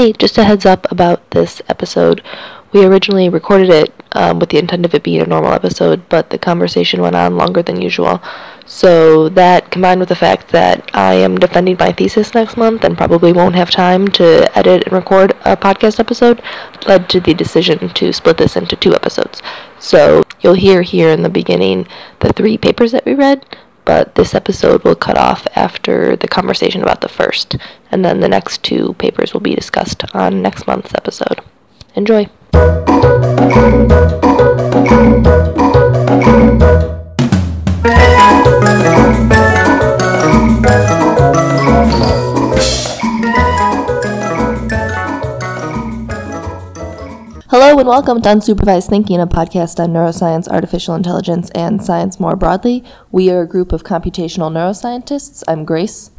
hey, just a heads up about this episode. We originally recorded it with the intent of it being a normal episode, but the conversation went on longer than usual. So that, combined with the fact that I am defending my thesis next month and probably won't have time to edit and record a podcast episode, led to the decision to split this into two episodes. So you'll hear here in the beginning the three papers that we read, but this episode will cut off after the conversation about the first, and then the next two papers will be discussed on next month's episode. Enjoy! Hello and welcome to Unsupervised Thinking, a podcast on neuroscience, artificial intelligence, and science more broadly. We are a group of computational neuroscientists. I'm Grace.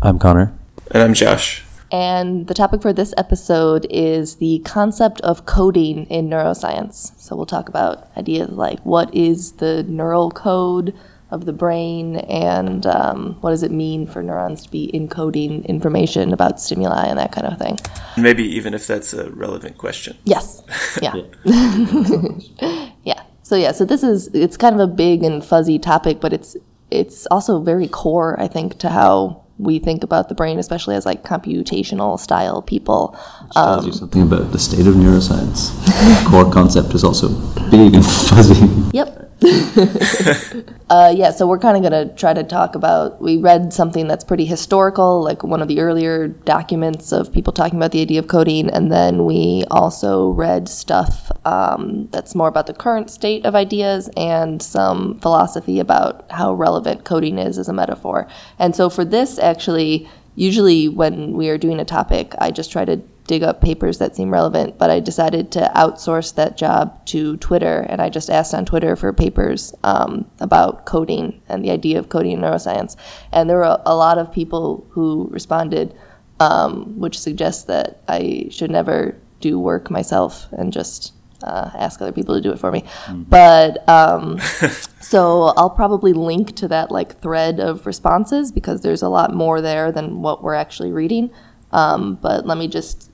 I'm Connor. And I'm Josh. And the topic for this episode is the concept of coding in neuroscience. So we'll talk about ideas like what is the neural code of the brain and what does it mean for neurons to be encoding information about stimuli and that kind of thing. Maybe even if that's a relevant question. Yes. Yeah. Yeah. So this is, it's kind of a big and fuzzy topic, but it's also very core, I think, to how we think about the brain, especially as like computational style people. Which tells you something about the state of neuroscience. Core concept is also big and fuzzy. Yep. So we're kind of going to try to talk about, we read something that's pretty historical, like one of the earlier documents of people talking about the idea of coding, and then we also read stuff that's more about the current state of ideas and some philosophy about how relevant coding is as a metaphor. And so for this, actually, usually when we are doing a topic, I just try to dig up papers that seem relevant, but I decided to outsource that job to Twitter, and I just asked on Twitter for papers about coding and the idea of coding in neuroscience. And there were a lot of people who responded, which suggests that I should never do work myself and just ask other people to do it for me. Mm-hmm. But so I'll probably link to that like thread of responses because there's a lot more there than what we're actually reading. But let me just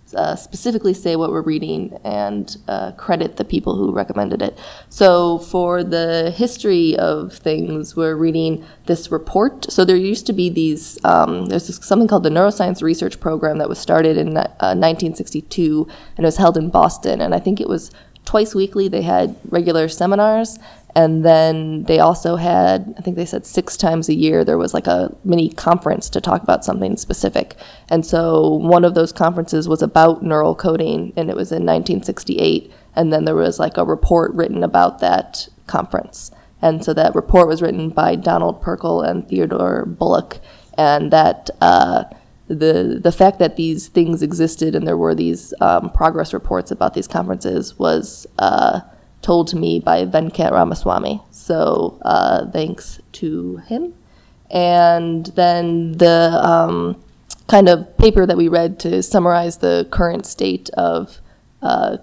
specifically say what we're reading and credit the people who recommended it. So for the history of things, we're reading this report. So there used to be these, there's something called the Neuroscience Research Program that was started in 1962, and it was held in Boston. And I think it was twice weekly. They had regular seminars, and then they also had, I think they said 6 times a year, there was like a mini conference to talk about something specific. And so one of those conferences was about neural coding, and it was in 1968. And then there was like a report written about that conference. And so that report was written by Donald Perkel and Theodore Bullock. And that the fact that these things existed and there were these progress reports about these conferences was told to me by Venkat Ramaswamy. So thanks to him. And then the kind of paper that we read to summarize the current state of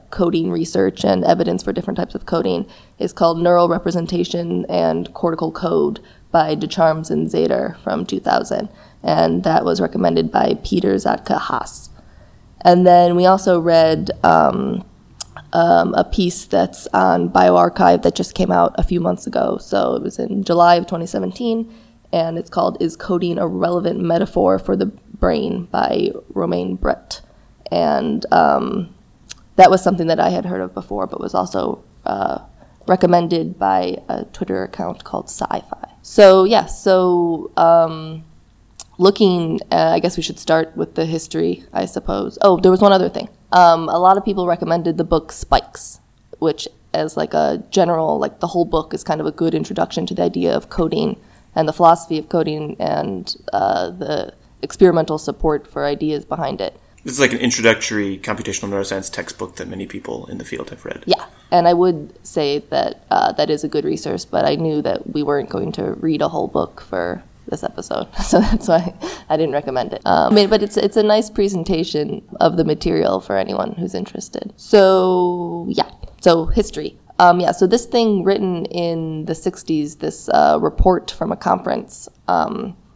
coding research and evidence for different types of coding is called Neural Representation and Cortical Code by DeCharms and Zader from 2000. And that was recommended by Peter Zatka Haas. And then we also read a piece that's on BioArchive that just came out a few months ago. So it was in July of 2017, and it's called Is Coding a Relevant Metaphor for the Brain by Romain Brett. And that was something that I had heard of before, but was also recommended by a Twitter account called Sci-Fi. So looking, I guess we should start with the history, I suppose. Oh, there was one other thing. A lot of people recommended the book Spikes, which as like a general, like the whole book is kind of a good introduction to the idea of coding and the philosophy of coding and the experimental support for ideas behind it. This is like an introductory computational neuroscience textbook that many people in the field have read. Yeah, and I would say that that is a good resource, but I knew that we weren't going to read a whole book for this episode, so that's why I didn't recommend it. But it's a nice presentation of the material for anyone who's interested. So history. So this thing written in the 60s, this report from a conference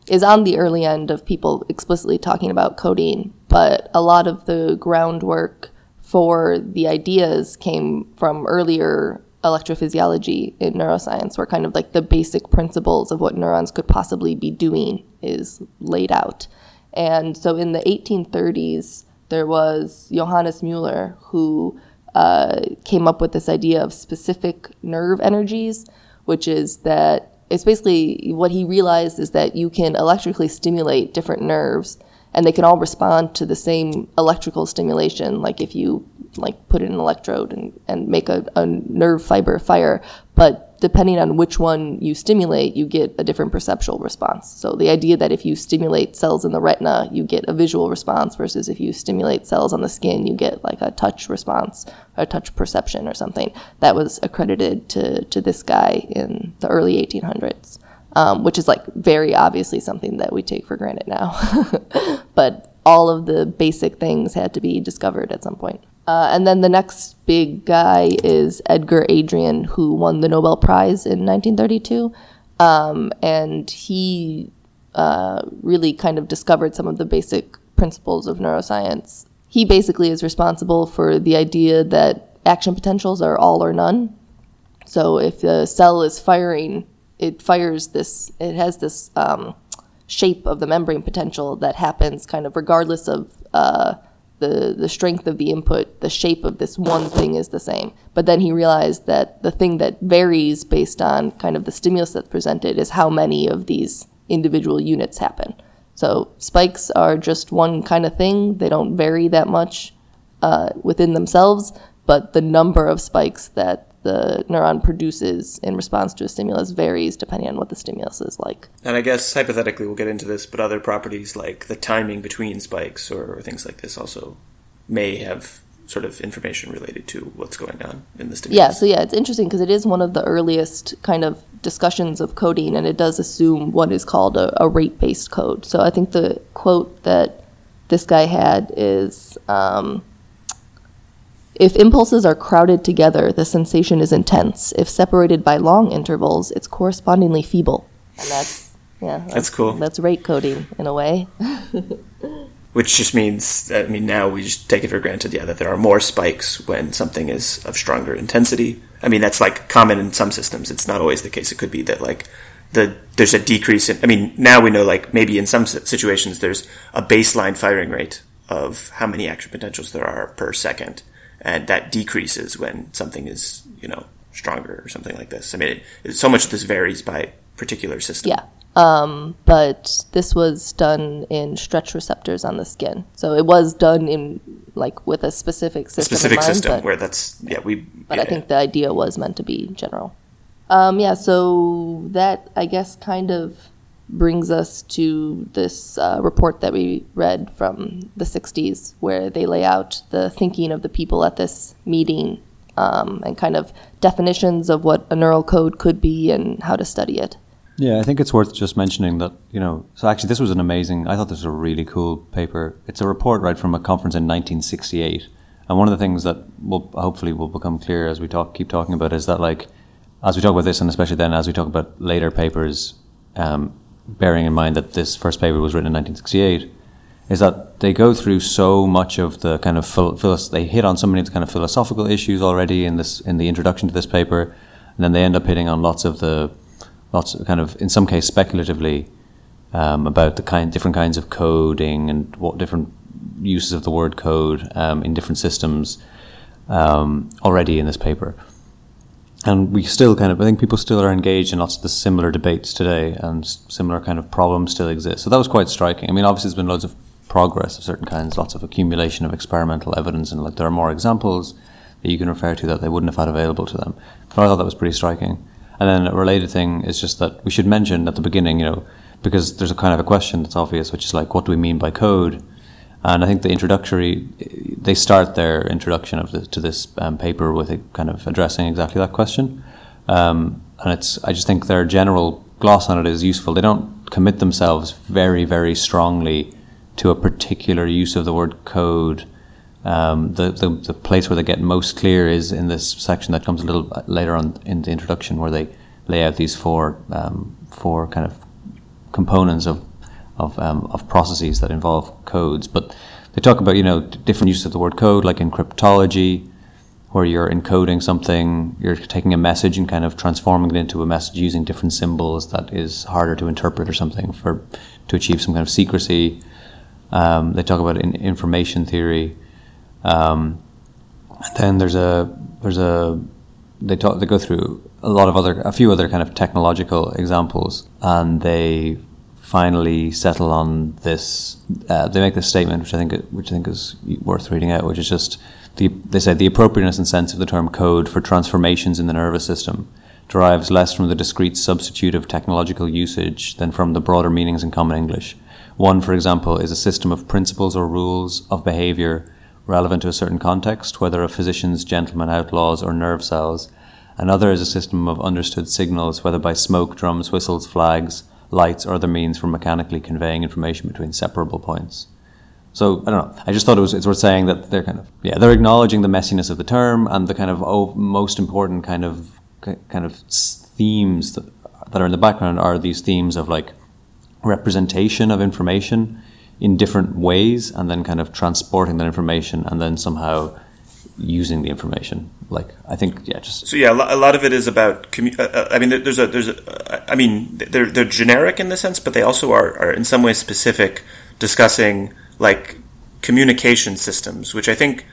is on the early end of people explicitly talking about coding, but a lot of the groundwork for the ideas came from earlier electrophysiology in neuroscience, where kind of like the basic principles of what neurons could possibly be doing is laid out. And so in the 1830s, there was Johannes Müller, who came up with this idea of specific nerve energies, which is that it's basically what he realized is that you can electrically stimulate different nerves and they can all respond to the same electrical stimulation. Like if you like put in an electrode and make a nerve fiber fire, but depending on which one you stimulate, you get a different perceptual response. So the idea that if you stimulate cells in the retina, you get a visual response versus if you stimulate cells on the skin, you get like a touch response, a touch perception or something. That was accredited to this guy in the early 1800s. Which is like very obviously something that we take for granted now. But all of the basic things had to be discovered at some point. And then the next big guy is Edgar Adrian, who won the Nobel Prize in 1932. And he really kind of discovered some of the basic principles of neuroscience. He basically is responsible for the idea that action potentials are all or none. So if the cell is firing, it fires this, it has this shape of the membrane potential that happens kind of regardless of the strength of the input. The shape of this one thing is the same. But then he realized that the thing that varies based on kind of the stimulus that's presented is how many of these individual units happen. So spikes are just one kind of thing. They don't vary that much within themselves, but the number of spikes that the neuron produces in response to a stimulus varies depending on what the stimulus is like. And I guess hypothetically we'll get into this, but other properties like the timing between spikes or things like this also may have sort of information related to what's going on in the stimulus. Yeah, so yeah, it's interesting because it is one of the earliest kind of discussions of coding, and it does assume what is called a rate-based code. So I think the quote that this guy had is... If impulses are crowded together, the sensation is intense. If separated by long intervals, it's correspondingly feeble. And that's cool. That's rate coding in a way. Which just means, now we just take it for granted, that there are more spikes when something is of stronger intensity. I mean, that's like common in some systems. It's not always the case. It could be that like there's a decrease in. I mean, now we know like maybe in some situations there's a baseline firing rate of how many action potentials there are per second. And that decreases when something is, stronger or something like this. I mean, so much of this varies by particular system. Yeah, but this was done in stretch receptors on the skin. So it was done in, with a specific system. I think the idea was meant to be general. So that, I guess, kind of brings us to this report that we read from the 60s, where they lay out the thinking of the people at this meeting and kind of definitions of what a neural code could be and how to study it. Yeah, I think it's worth just mentioning that, so actually this was I thought this was a really cool paper. It's a report right from a conference in 1968. And one of the things that will hopefully become clear as we keep talking about is that as we talk about this, and especially then as we talk about later papers, bearing in mind that this first paper was written in 1968, is that they go through so much of the kind of they hit on so many of the kind of philosophical issues already in the introduction to this paper, and then they end up hitting on lots of kind of, in some case speculatively, about the different kinds of coding and what different uses of the word code in different systems already in this paper. And we still I think people still are engaged in lots of the similar debates today, and similar kind of problems still exist. So that was quite striking. I mean, obviously there's been loads of progress of certain kinds, lots of accumulation of experimental evidence, and there are more examples that you can refer to that they wouldn't have had available to them. But I thought that was pretty striking. And then a related thing is just that we should mention at the beginning, because there's a kind of a question that's obvious, which is what do we mean by code? And I think they start their introduction to this paper with a kind of addressing exactly that question. I just think their general gloss on it is useful. They don't commit themselves very, very strongly to a particular use of the word code. The place where they get most clear is in this section that comes a little later on in the introduction, where they lay out these four kind of components of of processes that involve codes. But they talk about, you know, different uses of the word code, like in cryptology, where you're encoding something, you're taking a message and kind of transforming it into a message using different symbols that is harder to interpret or something for to achieve some kind of secrecy. They talk about information theory. Then they go through a few other kind of technological examples, and they finally settle on this. They make this statement, which I think is worth reading out, which is just they say the appropriateness and sense of the term code for transformations in the nervous system derives less from the discrete substitute of technological usage than from the broader meanings in common English. One, for example, is a system of principles or rules of behavior relevant to a certain context, whether of physicians, gentlemen, outlaws, or nerve cells. Another is a system of understood signals, whether by smoke, drums, whistles, flags, lights, or other means for mechanically conveying information between separable points. So, I don't know, I just thought it's worth saying that they're kind of, they're acknowledging the messiness of the term and the kind of most important kind of themes that are in the background are these themes of like representation of information in different ways, and then kind of transporting that information, and then somehow using the information. Like I think, a lot of it is about. They're generic in the sense, but they also are in some ways specific, discussing like communication systems, which I think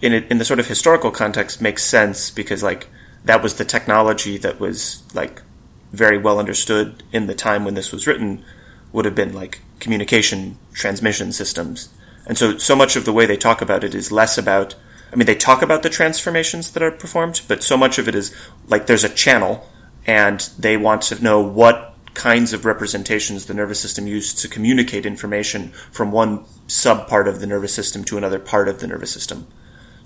in the sort of historical context makes sense because like that was the technology that was like very well understood in the time when this was written would have been like communication transmission systems. And so much of the way they talk about it is less about, they talk about the transformations that are performed, but so much of it is like there's a channel and they want to know what kinds of representations the nervous system used to communicate information from one sub-part of the nervous system to another part of the nervous system.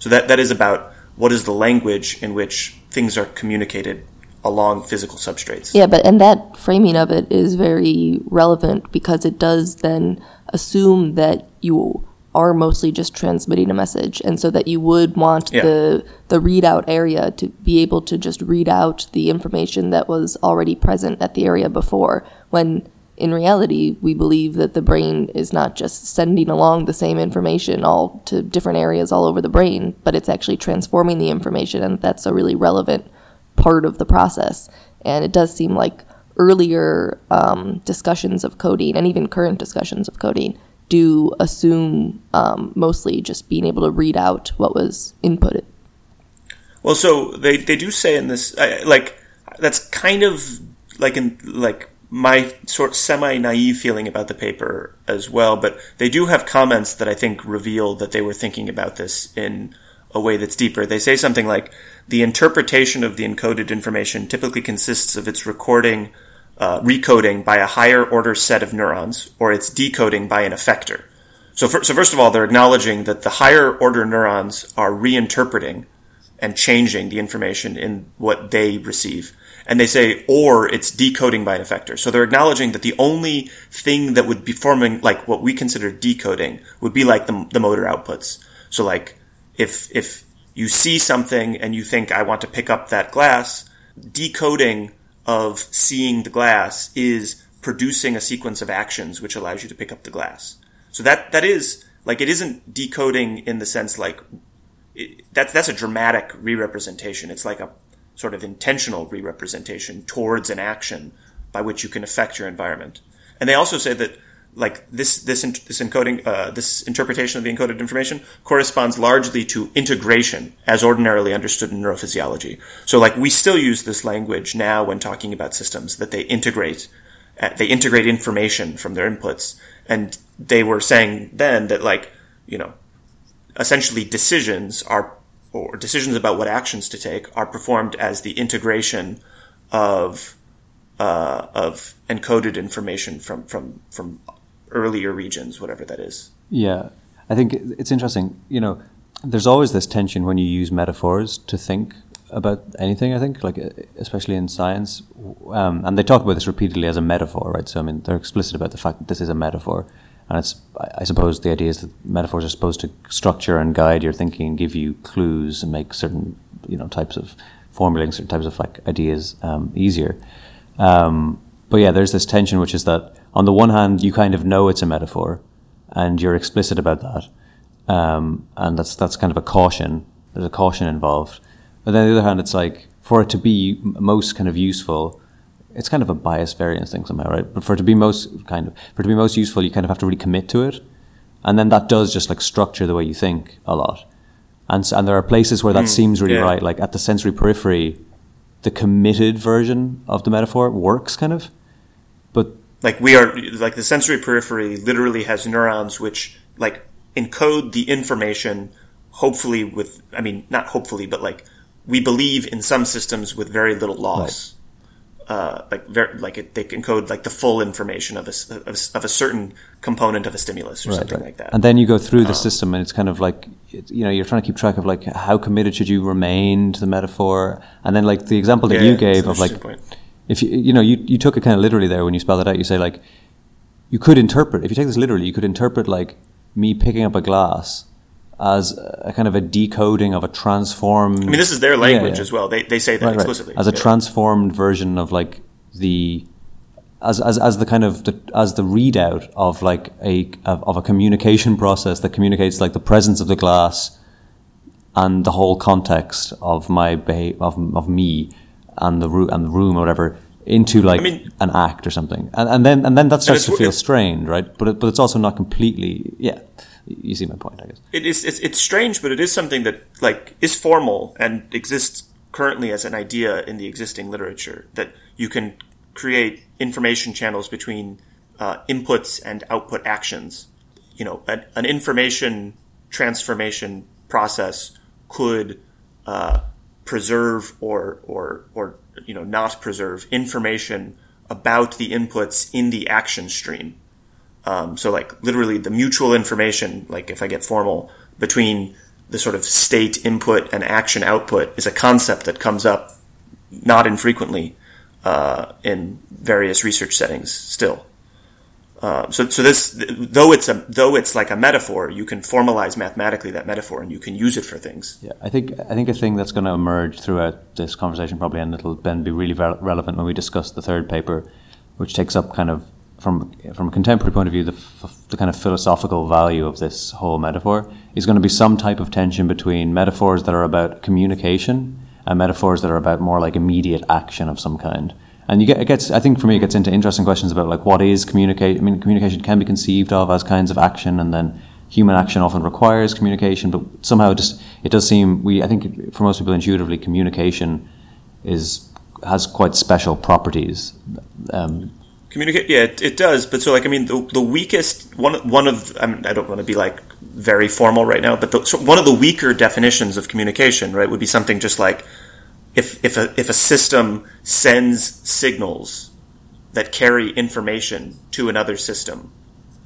So that is about what is the language in which things are communicated along physical substrates. Yeah, but and that framing of it is very relevant because it does then assume that you are mostly just transmitting a message, and so that you would want the readout area to be able to just read out the information that was already present at the area before, when in reality we believe that the brain is not just sending along the same information all to different areas all over the brain, but it's actually transforming the information, and that's a really relevant part of the process. And it does seem like earlier discussions of coding and even current discussions of coding do assume mostly just being able to read out what was inputted. Well, so they do say in this, that's kind of my sort of semi-naive feeling about the paper as well, but they do have comments that I think reveal that they were thinking about this in a way that's deeper. They say something like, the interpretation of the encoded information typically consists of its recoding by a higher order set of neurons, or its decoding by an effector. So first of all, they're acknowledging that the higher order neurons are reinterpreting and changing the information in what they receive. And they say, or it's decoding by an effector. So they're acknowledging that the only thing that would be forming, like what we consider decoding, would be like the motor outputs. So like, if you see something and you think, I want to pick up that glass, decoding of seeing the glass is producing a sequence of actions which allows you to pick up the glass. So that is, like, it isn't decoding in the sense, like, that's a dramatic re-representation. It's like a sort of intentional re-representation towards an action by which you can affect your environment. And they also say that like this encoding, this interpretation of the encoded information corresponds largely to integration as ordinarily understood in neurophysiology. So like we still use this language now when talking about systems that they integrate information from their inputs. And they were saying then that like, you know, essentially decisions about what actions to take are performed as the integration of encoded information from earlier regions, whatever that is. Yeah, I think it's interesting. You know, there's always this tension when you use metaphors to think about anything, I think, like especially in science. And they talk about this repeatedly as a metaphor, right? So, I mean, they're explicit about the fact that this is a metaphor. And it's, I suppose the idea is that metaphors are supposed to structure and guide your thinking and give you clues and make certain, you know, types of formulating, certain types of like ideas easier. But yeah, there's this tension, which is that on the one hand, you kind of know it's a metaphor, and you're explicit about that, and that's kind of a caution. There's a caution involved. But then on the other hand, it's like, for it to be most kind of useful, it's kind of a bias variance thing somehow, right? But for it to be most useful, you kind of have to really commit to it, and then that does just like structure the way you think a lot. And there are places where that seems really right, like at the sensory periphery, the committed version of the metaphor works kind of, but like the sensory periphery literally has neurons which like encode the information. Hopefully with, I mean, not hopefully, but like we believe in some systems with very little loss. Right. They can encode like the full information of a certain component of a stimulus or something like that. And then you go through the system, and it's kind of like, you know, you're trying to keep track of like how committed should you remain to the metaphor. And then like the example that you gave of like, if you took it kind of literally there when you spelled it out. You say like, you could interpret, if you take this literally, you could interpret like me picking up a glass as a kind of a decoding of a transformed... I mean, this is their language as well. They say that explicitly. As a transformed version of like the... As the kind of... as the readout of like a communication process that communicates like the presence of the glass and the whole context of my of me and the room or whatever into like an act or something. And then that starts to feel strained, right? But it's also not completely... Yeah. You see my point, I guess. It's strange, but it is something that like is formal and exists currently as an idea in the existing literature, that you can create information channels between inputs and output actions. You know, an information transformation process could preserve or not preserve information about the inputs in the action stream. So like literally the mutual information, like if I get formal, between the sort of state input and action output is a concept that comes up not infrequently in various research settings still. So this, though it's like a metaphor, you can formalize mathematically that metaphor and you can use it for things. Yeah, I think a thing that's going to emerge throughout this conversation probably, and it'll then be really relevant when we discuss the third paper, which takes up kind of, from a contemporary point of view, the kind of philosophical value of this whole metaphor is going to be some type of tension between metaphors that are about communication and metaphors that are about more like immediate action of some kind. And it gets into interesting questions about like what is communication. I mean, communication can be conceived of as kinds of action, and then human action often requires communication. But somehow, it does seem I think for most people intuitively, communication has quite special properties. It does. But so, like, I mean, the weakest one of I mean, I don't want to be like very formal right now, but one of the weaker definitions of communication, right, would be something just like if a system sends signals that carry information to another system,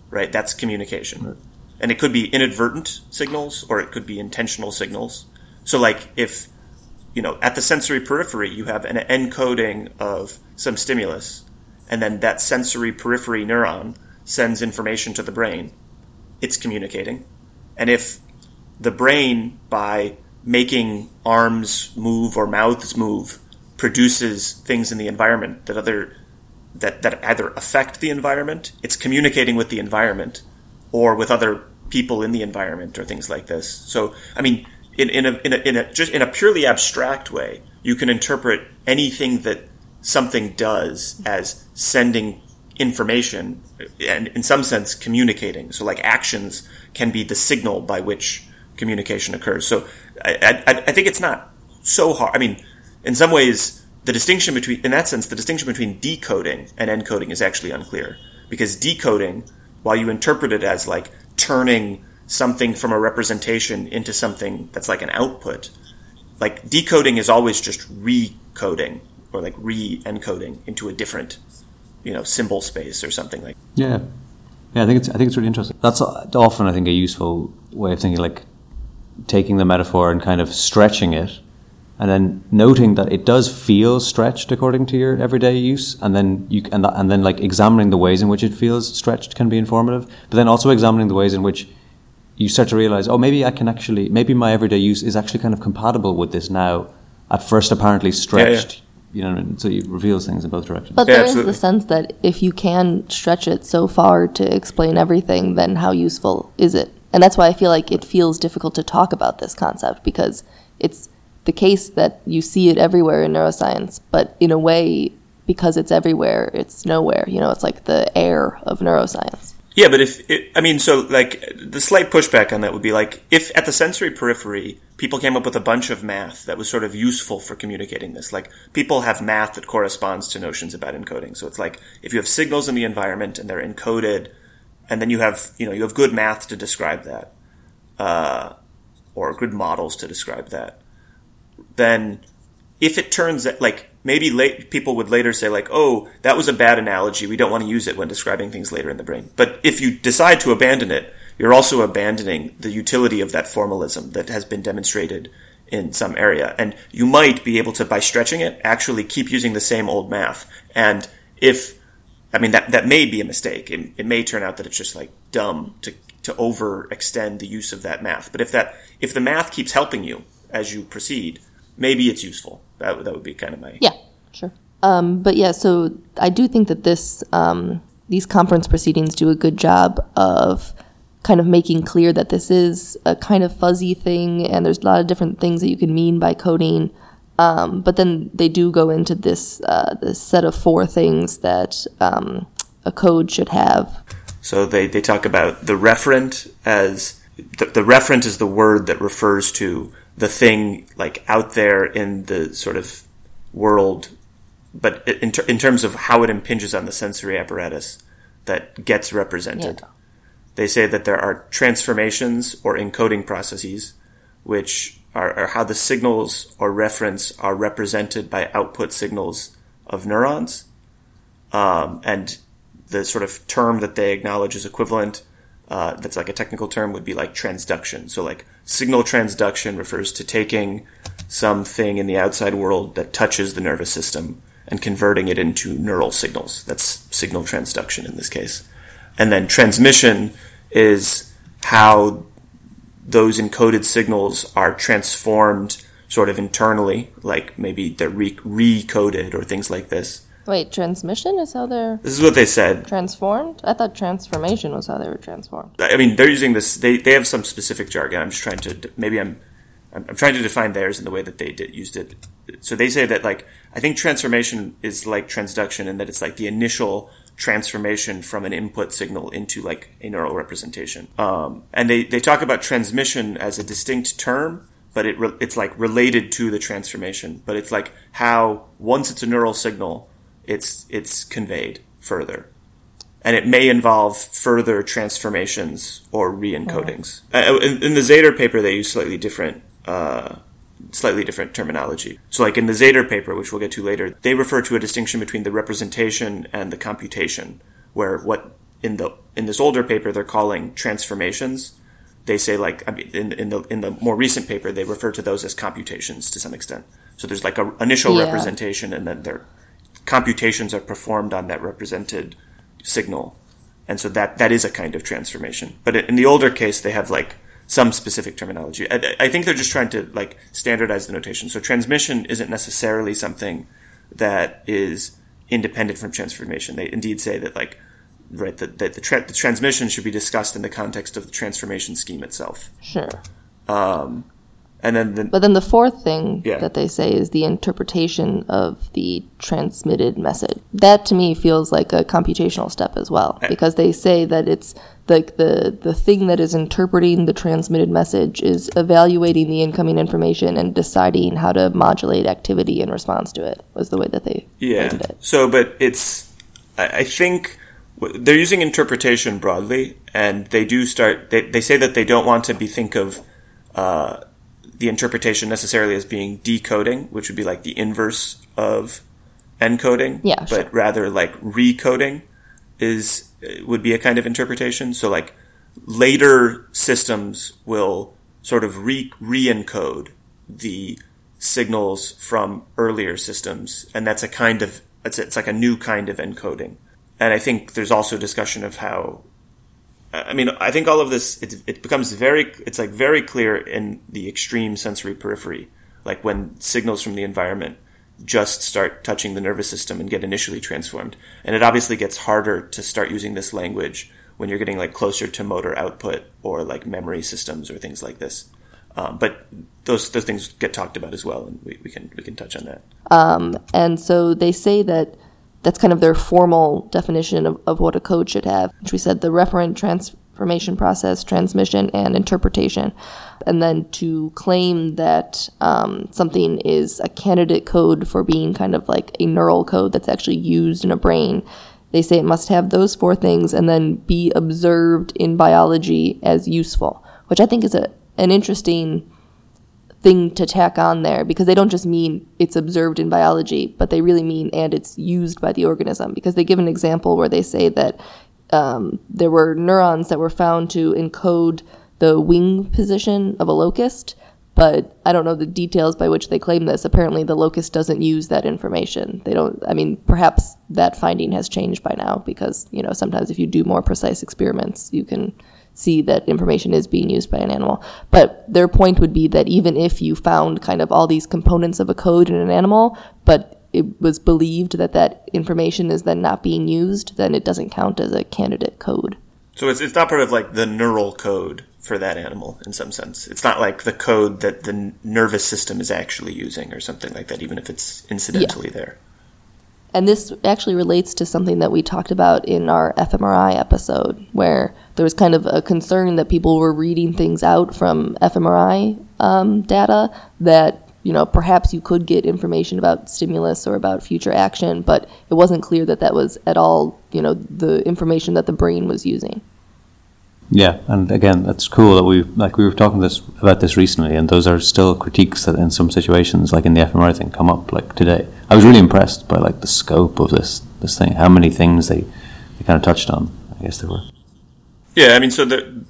right, that's communication, right. And it could be inadvertent signals or it could be intentional signals. So, like, if you know, at the sensory periphery, you have an encoding of some stimulus. And then that sensory periphery neuron sends information to the brain. It's communicating. And if the brain, by making arms move or mouths move, produces things in the environment that either affect the environment, it's communicating with the environment or with other people in the environment or things like this. So, I mean, in a purely abstract way, you can interpret anything that something does as sending information and, in some sense, communicating. So, like, actions can be the signal by which communication occurs. So, I think it's not so hard. I mean, in some ways, the distinction between decoding and encoding is actually unclear, because decoding, while you interpret it as like turning something from a representation into something that's like an output, like decoding is always just recoding. Or like re-encoding into a different, you know, symbol space or something like. Yeah. I think it's really interesting. That's often, I think, a useful way of thinking, like taking the metaphor and kind of stretching it, and then noting that it does feel stretched according to your everyday use, and then like examining the ways in which it feels stretched can be informative. But then also examining the ways in which you start to realize, oh, maybe my everyday use is actually kind of compatible with this now, at first apparently stretched you know, and so it reveals things in both directions. But there absolutely. Is the sense that if you can stretch it so far to explain everything, then how useful is it? And that's why I feel like it feels difficult to talk about this concept, because it's the case that you see it everywhere in neuroscience, but in a way, because it's everywhere, it's nowhere. You know, it's like the air of neuroscience. Yeah, but the slight pushback on that would be like, if at the sensory periphery, people came up with a bunch of math that was sort of useful for communicating this. Like, people have math that corresponds to notions about encoding. So it's like, if you have signals in the environment and they're encoded, and then you have good math to describe that, or good models to describe that, then if it turns out, like, maybe people would later say, like, oh, that was a bad analogy. We don't want to use it when describing things later in the brain. But if you decide to abandon it, you're also abandoning the utility of that formalism that has been demonstrated in some area. And you might be able to, by stretching it, actually keep using the same old math. And that may be a mistake. It may turn out that it's just, like, dumb to overextend the use of that math. But if the math keeps helping you as you proceed, maybe it's useful. That would be kind of my... Yeah, sure. So I do think that this these conference proceedings do a good job of kind of making clear that this is a kind of fuzzy thing, and there's a lot of different things that you can mean by coding. But then they do go into this set of four things that a code should have. So they talk about the referent as... The referent is the word that refers to the thing, like, out there in the sort of world, but in terms of how it impinges on the sensory apparatus that gets represented. Yeah. They say that there are transformations or encoding processes, which are how the signals or reference are represented by output signals of neurons. And the sort of term that they acknowledge is equivalent, that's like a technical term, would be like transduction. So, like, signal transduction refers to taking something in the outside world that touches the nervous system and converting it into neural signals. That's signal transduction in this case. And then transmission is how those encoded signals are transformed sort of internally, like maybe they're recoded or things like this. Wait, transmission is how they're... This is what they said. Transformed? I thought transformation was how they were transformed. I mean, they're using this... They have some specific jargon. I'm just trying to... Maybe I'm trying to define theirs in the way that they used it. So they say that, like... I think transformation is like transduction in that it's like the initial transformation from an input signal into, like, a neural representation. And they talk about transmission as a distinct term, but it's, like, related to the transformation. But it's, like, how once it's a neural signal... It's conveyed further, and it may involve further transformations or re-encodings. Oh. In the Zader paper, they use slightly different terminology. So, like, in the Zader paper, which we'll get to later, they refer to a distinction between the representation and the computation, where what in this older paper they're calling transformations. They say, like, I mean, in the more recent paper, they refer to those as computations to some extent. So there's, like, a initial representation, and then there. Computations are performed on that represented signal. And so that is a kind of transformation. But in the older case, they have, like, some specific terminology. I think they're just trying to, like, standardize the notation. So transmission isn't necessarily something that is independent from transformation. They indeed say that, like, right, that the transmission should be discussed in the context of the transformation scheme itself. Sure. But then the fourth thing that they say is the interpretation of the transmitted message. That, to me, feels like a computational step as well, because they say that it's like the thing that is interpreting the transmitted message is evaluating the incoming information and deciding how to modulate activity in response to it, was the way that they rated it. So, but it's, I think... They're using interpretation broadly, and they do start... They say that they don't want to think of... the interpretation necessarily as being decoding, which would be like the inverse of encoding, but rather like recoding would be a kind of interpretation. So, like, later systems will sort of re-encode the signals from earlier systems, and that's a kind of it's like a new kind of encoding. And I think there's also discussion of how. I mean, I think all of this, it becomes very clear in the extreme sensory periphery, like when signals from the environment just start touching the nervous system and get initially transformed. And it obviously gets harder to start using this language when you're getting like closer to motor output or like memory systems or things like this. But those things get talked about as well, and we can touch on that. And so they say that that's kind of their formal definition of what a code should have, which we said the referent transformation process, transmission, and interpretation. And then to claim that something is a candidate code for being kind of like a neural code that's actually used in a brain, they say it must have those four things and then be observed in biology as useful, which I think is an interesting thing to tack on there, because they don't just mean it's observed in biology, but they really mean and it's used by the organism, because they give an example where they say that there were neurons that were found to encode the wing position of a locust, but I don't know the details by which they claim this. Apparently the locust doesn't use that information. They don't, I mean, perhaps that finding has changed by now, because, you know, sometimes if you do more precise experiments, you can see that information is being used by an animal. But their point would be that even if you found kind of all these components of a code in an animal, but it was believed that that information is then not being used, then it doesn't count as a candidate code. So it's not part of like the neural code for that animal in some sense. It's not like the code that the nervous system is actually using or something like that, even if it's incidentally there. And this actually relates to something that we talked about in our fMRI episode, where there was kind of a concern that people were reading things out from fMRI data that, you know, perhaps you could get information about stimulus or about future action, but it wasn't clear that that was at all, you know, the information that the brain was using. Yeah, and again, that's cool that we were talking about this recently, and those are still critiques that in some situations, like in the fMRI thing, come up like today. I was really impressed by like the scope of this thing, how many things they kind of touched on. I guess they were. Yeah, I mean, so it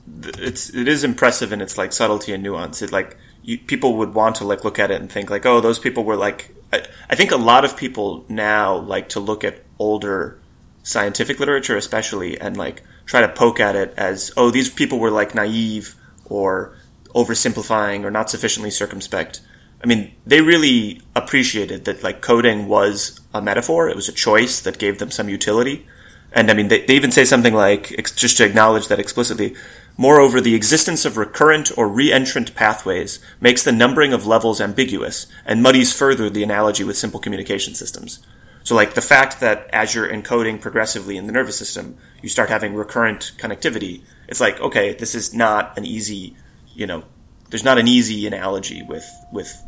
is impressive in its like subtlety and nuance. It like people would want to like look at it and think like, oh, those people were like. I think a lot of people now like to look at older scientific literature, especially, and like try to poke at it as, oh, these people were like naive or oversimplifying or not sufficiently circumspect. I mean, they really appreciated that like coding was a metaphor. It was a choice that gave them some utility. And I mean, they even say something like, just to acknowledge that explicitly, moreover, the existence of recurrent or reentrant pathways makes the numbering of levels ambiguous and muddies further the analogy with simple communication systems. So like the fact that as you're encoding progressively in the nervous system, you start having recurrent connectivity, it's like, okay, this is not an easy, you know, there's not an easy analogy with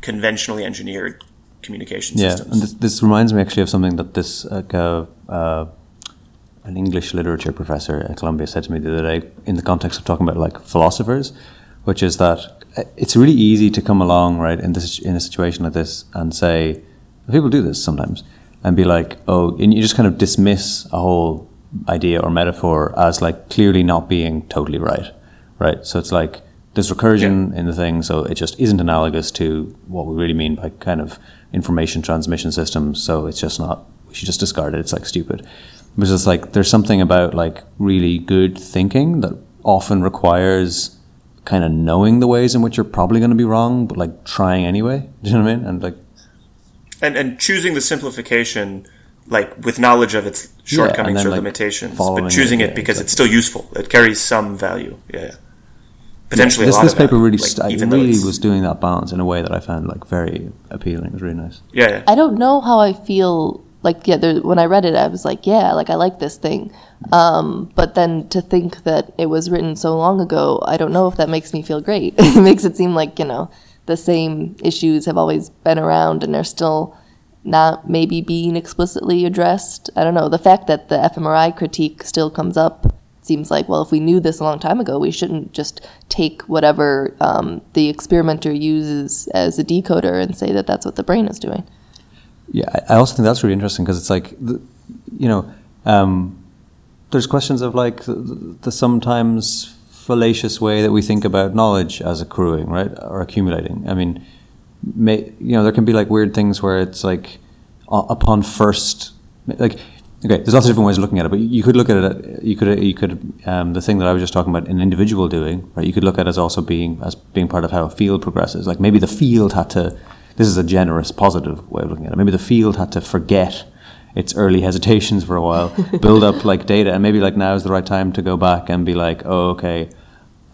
conventionally engineered communication systems. Yeah, and this reminds me actually of something that this, an English literature professor at Columbia said to me the other day in the context of talking about like philosophers, which is that it's really easy to come along, right, in a situation like this and say, people do this sometimes, and be like, oh, and you just kind of dismiss a whole idea or metaphor as like clearly not being totally right. So it's like there's recursion in the thing, so it just isn't analogous to what we really mean by kind of information transmission systems, so it's just not, we should just discard it, it's like stupid. Because it's like there's something about like really good thinking that often requires kind of knowing the ways in which you're probably going to be wrong, but like trying anyway, do you know what I mean? And like And choosing the simplification, like with knowledge of its shortcomings or like limitations, but choosing it because it's still useful. It carries some value. Yeah. Potentially a lot of value. This paper really, really was doing that balance in a way that I found like very appealing. It was really nice. Yeah. I don't know how I feel. Like, when I read it, I was like, yeah, like I like this thing. But then to think that it was written so long ago, I don't know if that makes me feel great. It makes it seem like, you know, the same issues have always been around and are still not maybe being explicitly addressed. I don't know. The fact that the fMRI critique still comes up seems like, well, if we knew this a long time ago, we shouldn't just take whatever the experimenter uses as a decoder and say that that's what the brain is doing. Yeah, I also think that's really interesting because it's like, you know, there's questions of like the sometimes fallacious way that we think about knowledge as accruing, right, or accumulating. I mean, you know, there can be like weird things where it's like upon first, like, okay, there's lots of different ways of looking at it, but you could look at it, the thing that I was just talking about, an individual doing, right, you could look at it as also being part of how a field progresses. Like maybe the field had to this is a generous, positive way of looking at it. Maybe the field had to forget its early hesitations for a while, build up like data, and maybe like now is the right time to go back and be like, oh, okay,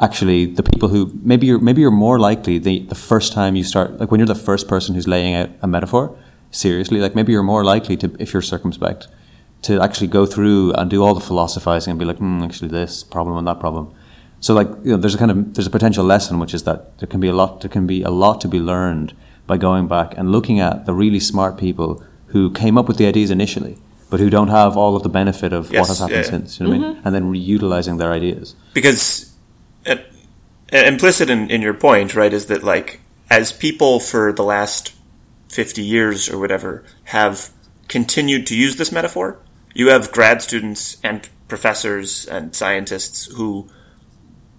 actually the people who, maybe you're more likely the first time you start, like when you're the first person who's laying out a metaphor, seriously, like maybe you're more likely to, if you're circumspect, to actually go through and do all the philosophizing and be like, actually this problem and that problem. So like, you know, there's a potential lesson, which is that there can be a lot to be learned by going back and looking at the really smart people who came up with the ideas initially, but who don't have all of the benefit of what has happened since, you know what I mean? And then reutilizing their ideas. Because implicit in your point, right, is that, like, as people for the last 50 years or whatever have continued to use this metaphor, you have grad students and professors and scientists who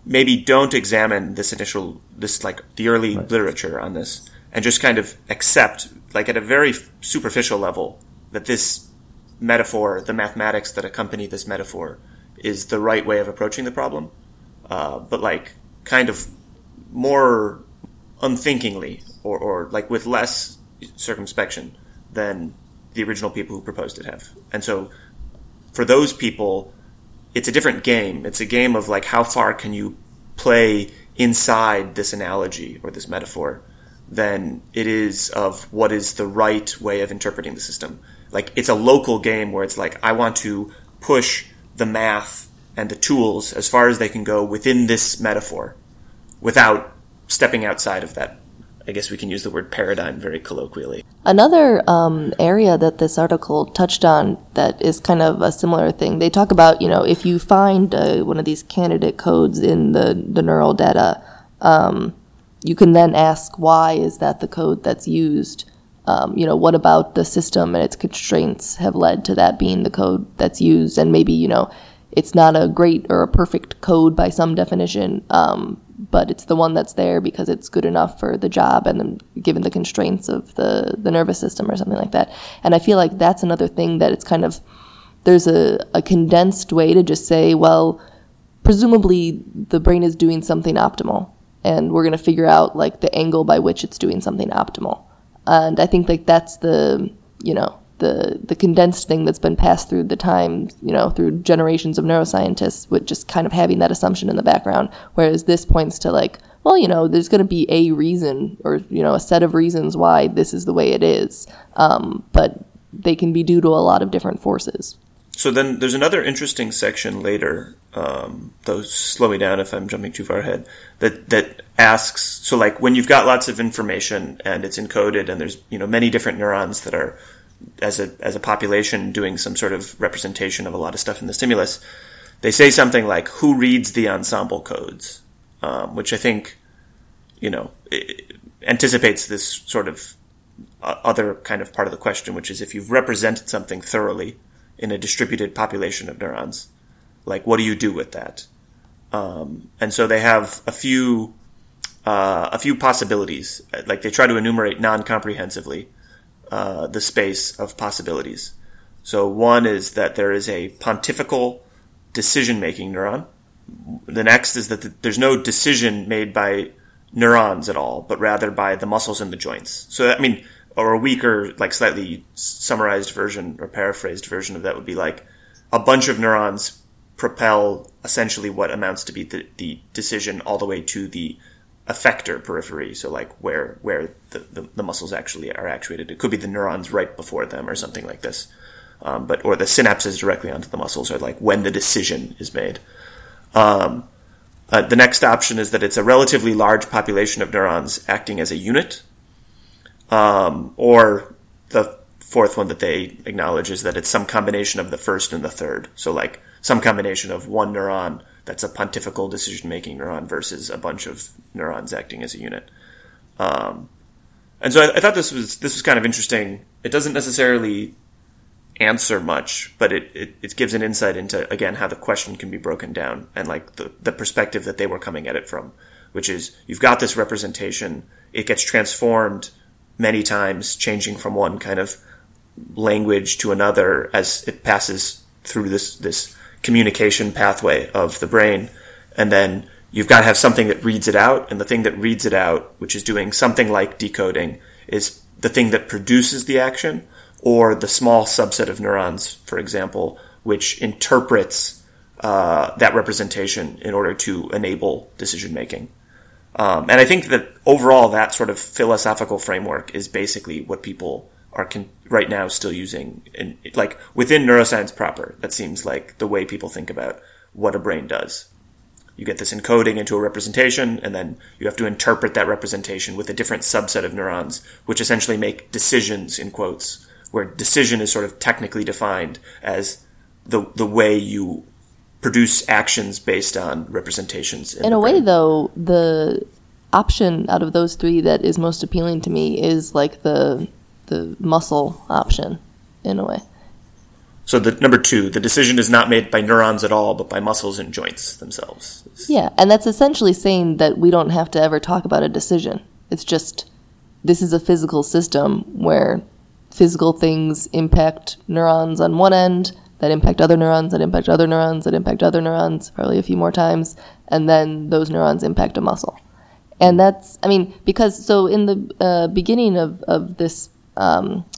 maybe don't examine the early right. literature on this, and just kind of accept, like at a very superficial level, that this metaphor, the mathematics that accompany this metaphor, is the right way of approaching the problem, but like kind of more unthinkingly or like with less circumspection than the original people who proposed it have. And so for those people, it's a different game. It's a game of like, how far can you play inside this analogy or this metaphor than it is of what is the right way of interpreting the system. Like, it's a local game where it's like, I want to push the math and the tools as far as they can go within this metaphor without stepping outside of that. I guess we can use the word paradigm very colloquially. Another area that this article touched on that is kind of a similar thing, they talk about, you know, if you find one of these candidate codes in the neural data, you can then ask, why is that the code that's used? You know, what about the system and its constraints have led to that being the code that's used? And maybe, you know, it's not a great or a perfect code by some definition, but it's the one that's there because it's good enough for the job and then given the constraints of the nervous system or something like that. And I feel like that's another thing that it's kind of, there's a condensed way to just say, well, presumably the brain is doing something optimal, and we're going to figure out like the angle by which it's doing something optimal. And I think like that's the, you know, the condensed thing that's been passed through the time, you know, through generations of neuroscientists, with just kind of having that assumption in the background. Whereas this points to like, well, you know, there's going to be a reason, or, you know, a set of reasons why this is the way it is. But they can be due to a lot of different forces. So then there's another interesting section later, though slow me down if I'm jumping too far ahead, that asks, so like when you've got lots of information and it's encoded and there's, you know, many different neurons that are as a population doing some sort of representation of a lot of stuff in the stimulus, they say something like, who reads the ensemble codes? Which I think, you know, anticipates this sort of other kind of part of the question, which is if you've represented something thoroughly in a distributed population of neurons, like, what do you do with that? And so they have a few possibilities. Like, they try to enumerate non-comprehensively the space of possibilities. So one is that there is a pontifical decision-making neuron. The next is that there's no decision made by neurons at all, but rather by the muscles and the joints. So, I mean, or a weaker, like slightly summarized version or paraphrased version of that would be like a bunch of neurons propel essentially what amounts to be the decision all the way to the effector periphery. So like where the muscles actually are actuated. It could be the neurons right before them or something like this. Or the synapses directly onto the muscles are like when the decision is made. The next option is that it's a relatively large population of neurons acting as a unit. Or the fourth one that they acknowledge is that it's some combination of the first and the third. So like some combination of one neuron that's a pontifical decision-making neuron versus a bunch of neurons acting as a unit. And so I thought this was kind of interesting. It doesn't necessarily answer much, but it gives an insight into, again, how the question can be broken down and like the perspective that they were coming at it from, which is you've got this representation, it gets transformed many times, changing from one kind of language to another as it passes through this communication pathway of the brain. And then you've got to have something that reads it out, and the thing that reads it out, which is doing something like decoding, is the thing that produces the action, or the small subset of neurons, for example, which interprets that representation in order to enable decision making. And I think that overall, that sort of philosophical framework is basically what people are right now still using, in, like within neuroscience proper. That seems like the way people think about what a brain does. You get this encoding into a representation, and then you have to interpret that representation with a different subset of neurons, which essentially make decisions, in quotes, where decision is sort of technically defined as the way you produce actions based on representations. In a way, though, the option out of those three that is most appealing to me is like the muscle option, in a way. So the number two, the decision is not made by neurons at all, but by muscles and joints themselves. Yeah, and that's essentially saying that we don't have to ever talk about a decision. It's just, this is a physical system where physical things impact neurons on one end, that impact other neurons, that impact other neurons, that impact other neurons, probably a few more times, and then those neurons impact a muscle. And that's, I mean, because, so in the beginning of this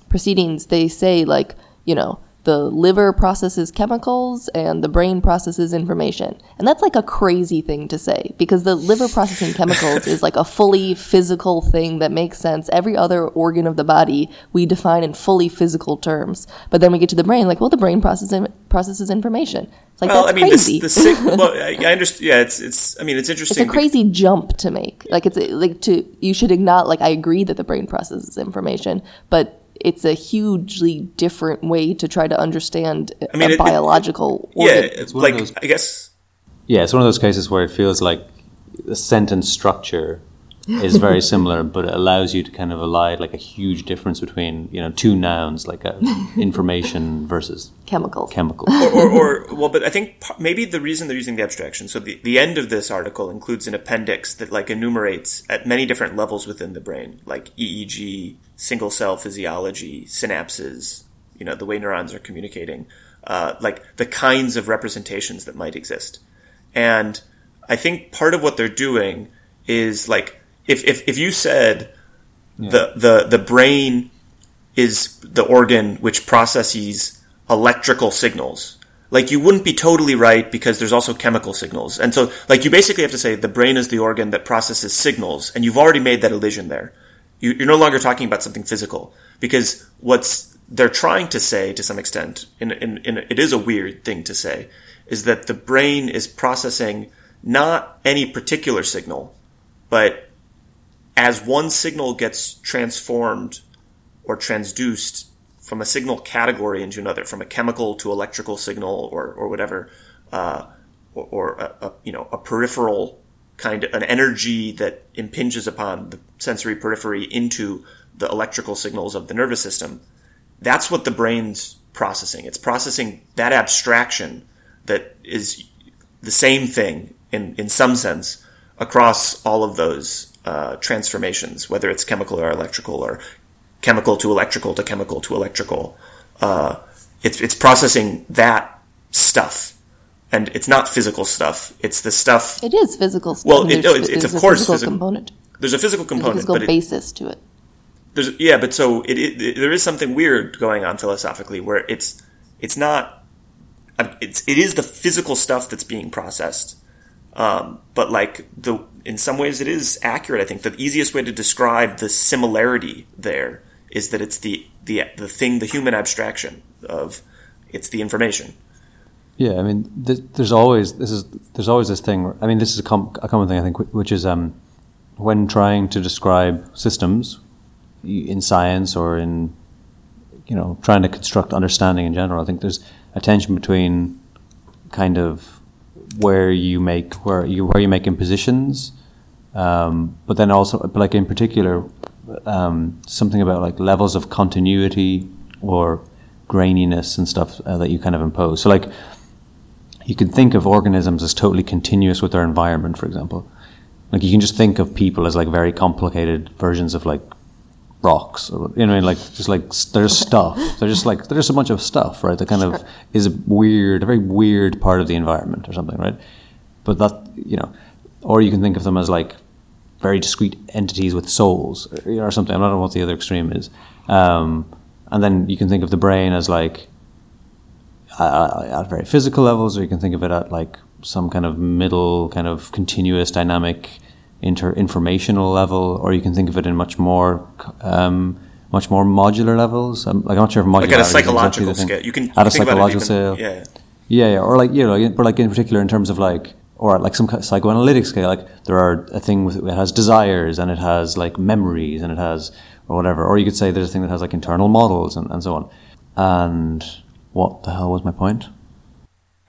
proceedings, they say, like, you know, the liver processes chemicals and the brain processes information. And that's like a crazy thing to say, because the liver processing chemicals is like a fully physical thing that makes sense. Every other organ of the body we define in fully physical terms. But then we get to the brain, like, well, the brain processes information. It's like, well, that's, I mean, crazy. I understand. Yeah, it's. I mean, it's interesting. It's a crazy jump to make. Like, it's like to, you should ignore, like, I agree that the brain processes information, but it's a hugely different way to try to understand a biological organ. Yeah, it's like, I guess. Yeah, it's one of those cases where it feels like the sentence structure is very similar, but it allows you to kind of elide like a huge difference between, you know, two nouns, like information versus chemicals. Well, but I think maybe the reason they're using the abstraction. So the end of this article includes an appendix that like enumerates at many different levels within the brain, like EEG, single cell physiology, synapses, you know, the way neurons are communicating, like the kinds of representations that might exist. And I think part of what they're doing is like, If you said the brain is the organ which processes electrical signals, like you wouldn't be totally right, because there's also chemical signals. And so like you basically have to say the brain is the organ that processes signals, and you've already made that elision there. You're no longer talking about something physical, because what's they're trying to say to some extent, and it is a weird thing to say, is that the brain is processing not any particular signal, but as one signal gets transformed or transduced from a signal category into another, from a chemical to electrical signal or whatever, or a peripheral kind of an energy that impinges upon the sensory periphery into the electrical signals of the nervous system, that's what the brain's processing. It's processing that abstraction that is the same thing in some sense across all of those transformations, whether it's chemical or electrical, or chemical to electrical to chemical to electrical. It's processing that stuff, and it's not physical stuff. It's the stuff. It is physical stuff. Well, it's of course physical component. There's a physical component, there's a physical basis to it. There is something weird going on philosophically where it's not. It is the physical stuff that's being processed. But like in some ways it is accurate. I think the easiest way to describe the similarity there is that it's the thing, the human abstraction of it's the information. Yeah, I mean, there's always this thing. I mean, this is a common thing I think, which is when trying to describe systems in science or in, you know, trying to construct understanding in general. I think there's a tension between kind of where you make impositions, but then also like in particular something about like levels of continuity or graininess and stuff that you kind of impose. So like you can think of organisms as totally continuous with their environment, for example. Like you can just think of people as like very complicated versions of like rocks, or you know, like just like there's stuff. There's a bunch of stuff, right? That kind of is a very weird part of the environment or something, right? But that, you know, or you can think of them as like very discrete entities with souls or something. I'm not sure what the other extreme is. And then you can think of the brain as like at very physical levels, or you can think of it at like some kind of middle kind of continuous dynamic informational level, or you can think of it in much more modular levels. Like, I'm not sure if modular, like at a psychological scale. You can at a psychological scale. Yeah. Or like, you know, but like in particular in terms of like, or like some kind of psychoanalytic scale, like there are a thing with it has desires and it has like memories and it has or whatever. Or you could say there's a thing that has like internal models and so on. And what the hell was my point?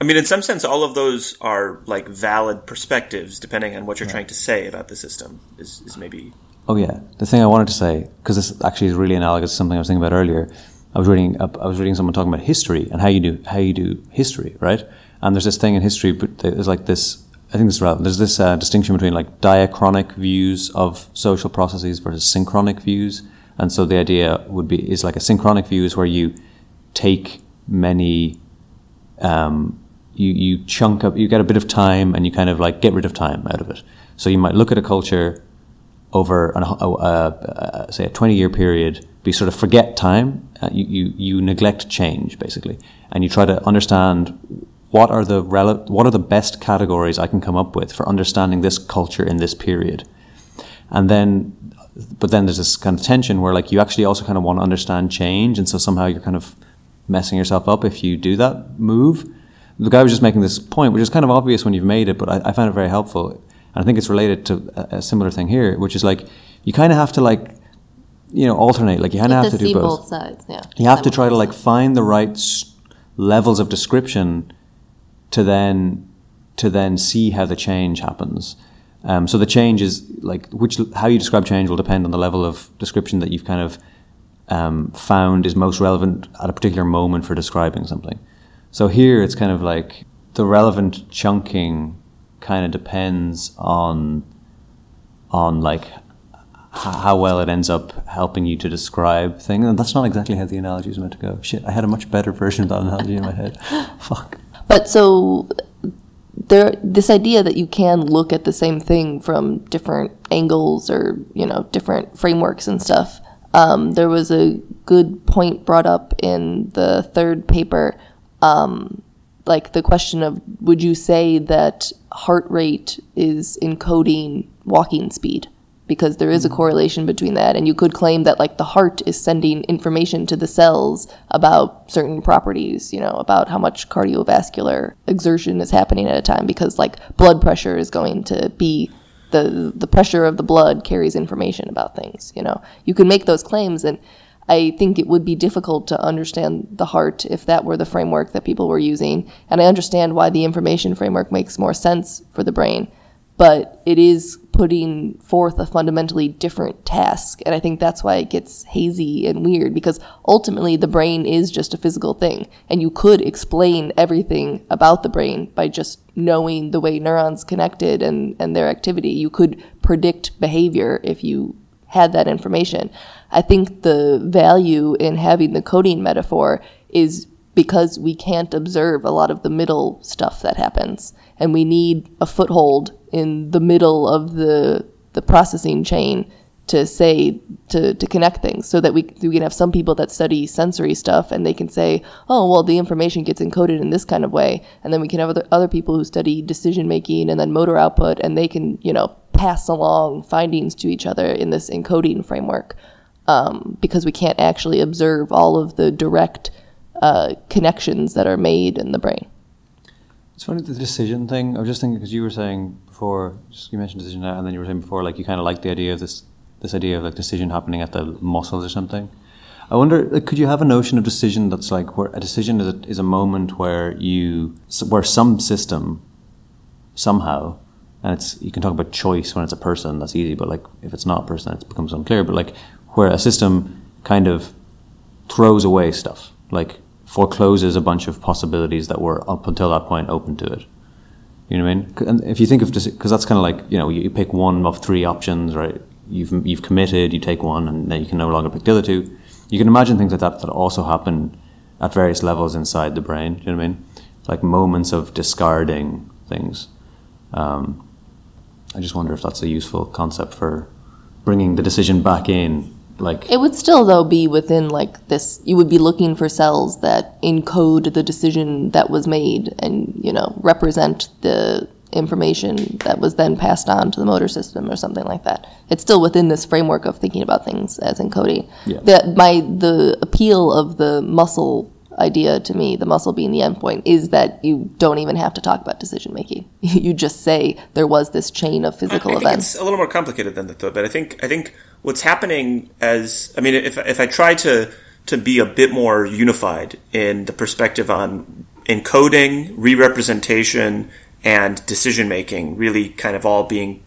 I mean, in some sense, all of those are like valid perspectives, depending on what you're trying to say about the system is maybe... Oh, yeah. The thing I wanted to say, because this actually is really analogous to something I was thinking about earlier. I was reading someone talking about history and how you do history, right? And there's this thing in history, but there's like this, I think this is relevant, there's this distinction between like diachronic views of social processes versus synchronic views. And so the idea is like a synchronic view is where you take many... You chunk up, you get a bit of time and you kind of like get rid of time out of it. So you might look at a culture over say a 20-year period, but you sort of forget time, you neglect change basically, and you try to understand what are the best categories I can come up with for understanding this culture in this period. And then, but then there's this kind of tension where like you actually also kind of want to understand change, and so somehow you're kind of messing yourself up if you do that move. The guy was just making this point, which is kind of obvious when you've made it, but I found it very helpful. And I think it's related to a similar thing here, which is like, you kind of have to like, you know, alternate. Like you kind of have to do both sides, yeah. You have to try to like find the right levels of description to then see how the change happens. So the change is like, how you describe change will depend on the level of description that you've kind of found is most relevant at a particular moment for describing something. So here it's kind of like the relevant chunking kind of depends on like how well it ends up helping you to describe things. And that's not exactly how the analogy was meant to go. Shit, I had a much better version of that analogy in my head. Fuck. But so this idea that you can look at the same thing from different angles or, you know, different frameworks and stuff, there was a good point brought up in the third paper. Like the question of, would you say that heart rate is encoding walking speed? Because there is a correlation between that, and you could claim that like the heart is sending information to the cells about certain properties, you know, about how much cardiovascular exertion is happening at a time, because like blood pressure is going to be the pressure of the blood carries information about things, you know. You can make those claims, and I think it would be difficult to understand the heart if that were the framework that people were using. And I understand why the information framework makes more sense for the brain, but it is putting forth a fundamentally different task. And I think that's why it gets hazy and weird, because ultimately the brain is just a physical thing. And you could explain everything about the brain by just knowing the way neurons connected and their activity. You could predict behavior if you had that information. I think the value in having the coding metaphor is because we can't observe a lot of the middle stuff that happens, and we need a foothold in the middle of the processing chain to say, to connect things, so that we can have some people that study sensory stuff and they can say, oh, well, the information gets encoded in this kind of way. And then we can have other people who study decision making and then motor output, and they can, you know, pass along findings to each other in this encoding framework. Because we can't actually observe all of the direct connections that are made in the brain. It's funny, the decision thing. I was just thinking, because you were saying before, you mentioned decision, and then you were saying before, like you kind of like the idea of this idea of like decision happening at the muscles or something. I wonder, like, could you have a notion of decision that's like where a decision is a moment where some system somehow. And it's, you can talk about choice when it's a person, that's easy, but like if it's not a person, it becomes unclear. But like where a system kind of throws away stuff, like forecloses a bunch of possibilities that were up until that point open to it. You know what I mean? And if you think of, because that's kind of like, you know, you pick one of three options, right? You've committed, you take one, and then you can no longer pick the other two. You can imagine things like that also happen at various levels inside the brain. Do you know what I mean? Like moments of discarding things. I just wonder if that's a useful concept for bringing the decision back in. Like, it would still, though, be within, like, this, you would be looking for cells that encode the decision that was made and, you know, represent the information that was then passed on to the motor system or something like that. It's still within this framework of thinking about things as encoding. Yeah. The appeal of the muscle idea to me, the muscle being the endpoint, is that you don't even have to talk about decision making. You just say there was this chain of physical events. It's a little more complicated than that, though. But I think what's happening as, I mean, if I try to be a bit more unified in the perspective on encoding, re-representation, and decision making, really kind of all being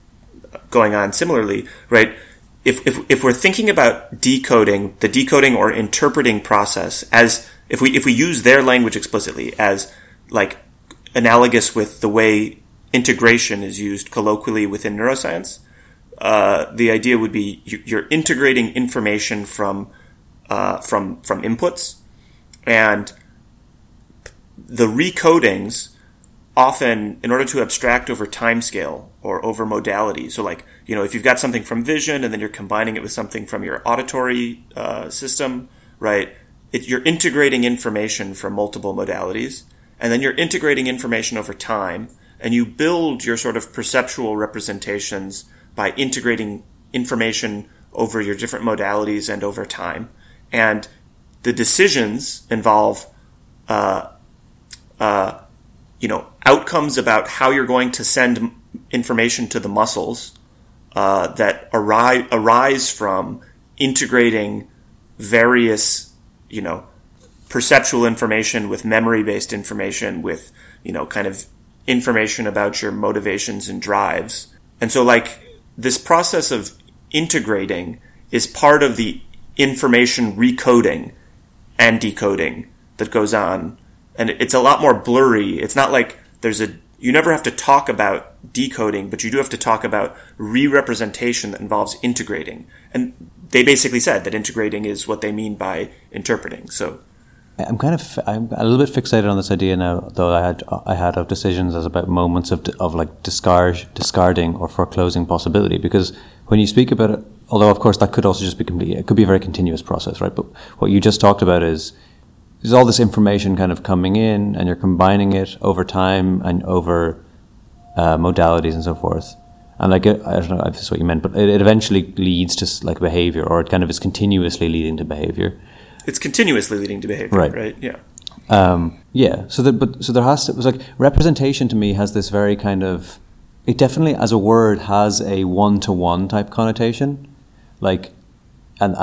going on similarly, right? If we're thinking about decoding, the decoding or interpreting process as, if we use their language explicitly as like analogous with the way integration is used colloquially within neuroscience, the idea would be you're integrating information from inputs, and the recodings often, in order to abstract over timescale or over modality. So, like, you know, if you've got something from vision and then you're combining it with something from your auditory system, right? You're integrating information from multiple modalities, and then you're integrating information over time, and you build your sort of perceptual representations by integrating information over your different modalities and over time. And the decisions involve, you know, outcomes about how you're going to send information to the muscles that arise from integrating various, you know, perceptual information with memory-based information with, you know, kind of information about your motivations and drives. And so, like, this process of integrating is part of the information recoding and decoding that goes on. And it's a lot more blurry. It's not like you never have to talk about decoding, but you do have to talk about re-representation that involves integrating. And they basically said that integrating is what they mean by interpreting. So I'm a little bit fixated on this idea now, though, I had of decisions as about moments of like discarding or foreclosing possibility, because when you speak about it, although of course that could also just be it could be a very continuous process, right? But what you just talked about is, there's all this information kind of coming in, and you're combining it over time and over modalities and so forth. And like, I don't know if that's what you meant, but it eventually leads to like behavior, or it kind of is continuously leading to behavior. It's continuously leading to behavior, right? Yeah. Yeah. So there has to. It was like representation to me has this very kind of. It definitely, as a word, has a one-to-one type connotation, like. And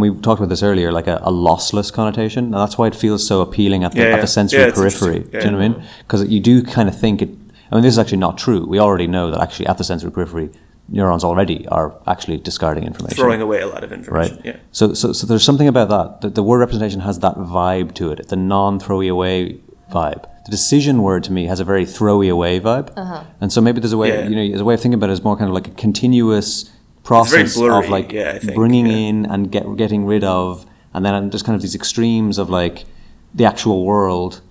we talked about this earlier, like a lossless connotation, and that's why it feels so appealing at the sensory periphery. Yeah. Do you know what I mean? Because you do kind of think it. I mean, this is actually not true. We already know that actually at the sensory periphery, neurons already are actually discarding information, throwing away a lot of information. Right. Yeah. So there's something about that. The word representation has that vibe to it, the non-throwy away vibe. The decision word to me has a very throwy away vibe, and so maybe there's a way. Yeah. You know, there's a way of thinking about it is more kind of like a continuous process of like bringing in and getting rid of, and then just kind of these extremes of like the actual world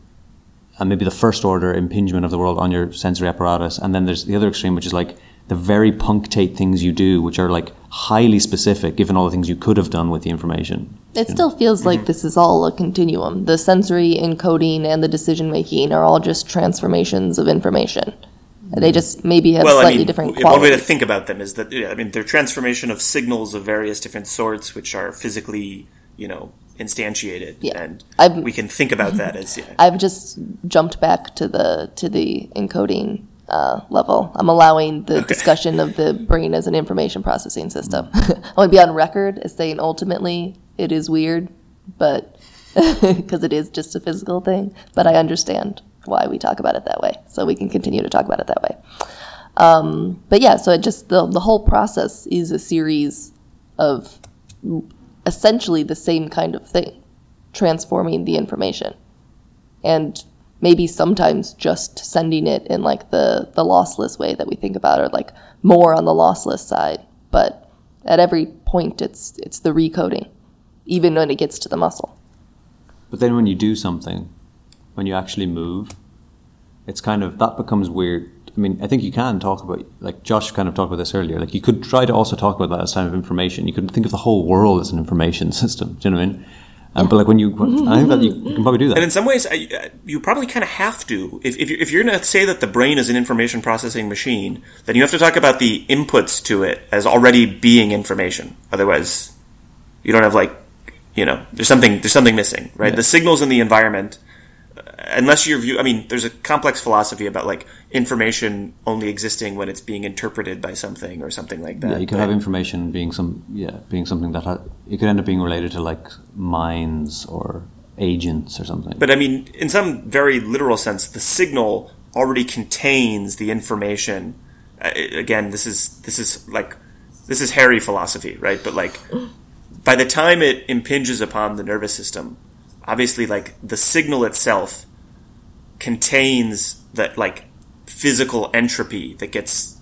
and maybe the first order impingement of the world on your sensory apparatus, and then there's the other extreme, which is like the very punctate things you do, which are like highly specific given all the things you could have done with the information. It still feels like this is all a continuum. The sensory encoding and the decision making are all just transformations of information. They just maybe have different qualities. One way to think about them is that, I mean, they're transformation of signals of various different sorts, which are physically, you know, instantiated. Yeah. And we can think about that as... Yeah. I've just jumped back to the encoding level. I'm allowing the discussion of the brain as an information processing system. I want to be on record as saying ultimately it is weird, but because it is just a physical thing, but I understand why we talk about it that way, so we can continue to talk about it that way. But yeah, so it just the whole process is a series of essentially the same kind of thing, transforming the information, and maybe sometimes just sending it in like the lossless way that we think about, or like more on the lossless side. But at every point, it's the recoding, even when it gets to the muscle. But then when you do something. When you actually move, it's kind of, that becomes weird. I mean, I think you can talk about, like Josh kind of talked about this earlier, like you could try to also talk about that as time of information. You could think of the whole world as an information system. Do you know what I mean? But like when you, I think that you can probably do that. And in some ways, you probably kind of have to. If you're going to say that the brain is an information processing machine, then you have to talk about the inputs to it as already being information. Otherwise, you don't have there's something missing, right? Yeah. The signals in the environment, unless your view, I mean, there's a complex philosophy about like information only existing when it's being interpreted by something or something like that. Yeah, you could have information being something that it could end up being related to like minds or agents or something. But I mean, in some very literal sense, the signal already contains the information. Again, this is hairy philosophy, right? But like by the time it impinges upon the nervous system, obviously, like the signal itself contains that like physical entropy that gets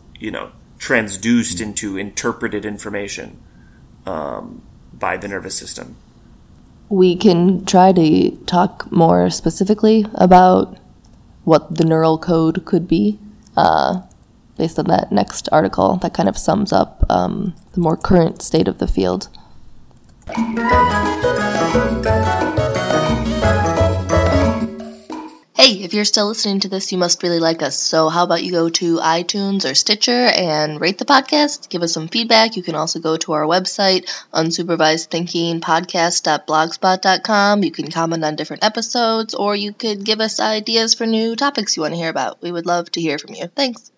transduced into interpreted information by the nervous system. We can try to talk more specifically about what the neural code could be based on that next article that kind of sums up the more current state of the field. Hey, if you're still listening to this, you must really like us. So how about you go to iTunes or Stitcher and rate the podcast? Give us some feedback. You can also go to our website, unsupervisedthinkingpodcast.blogspot.com. You can comment on different episodes, or you could give us ideas for new topics you want to hear about. We would love to hear from you. Thanks.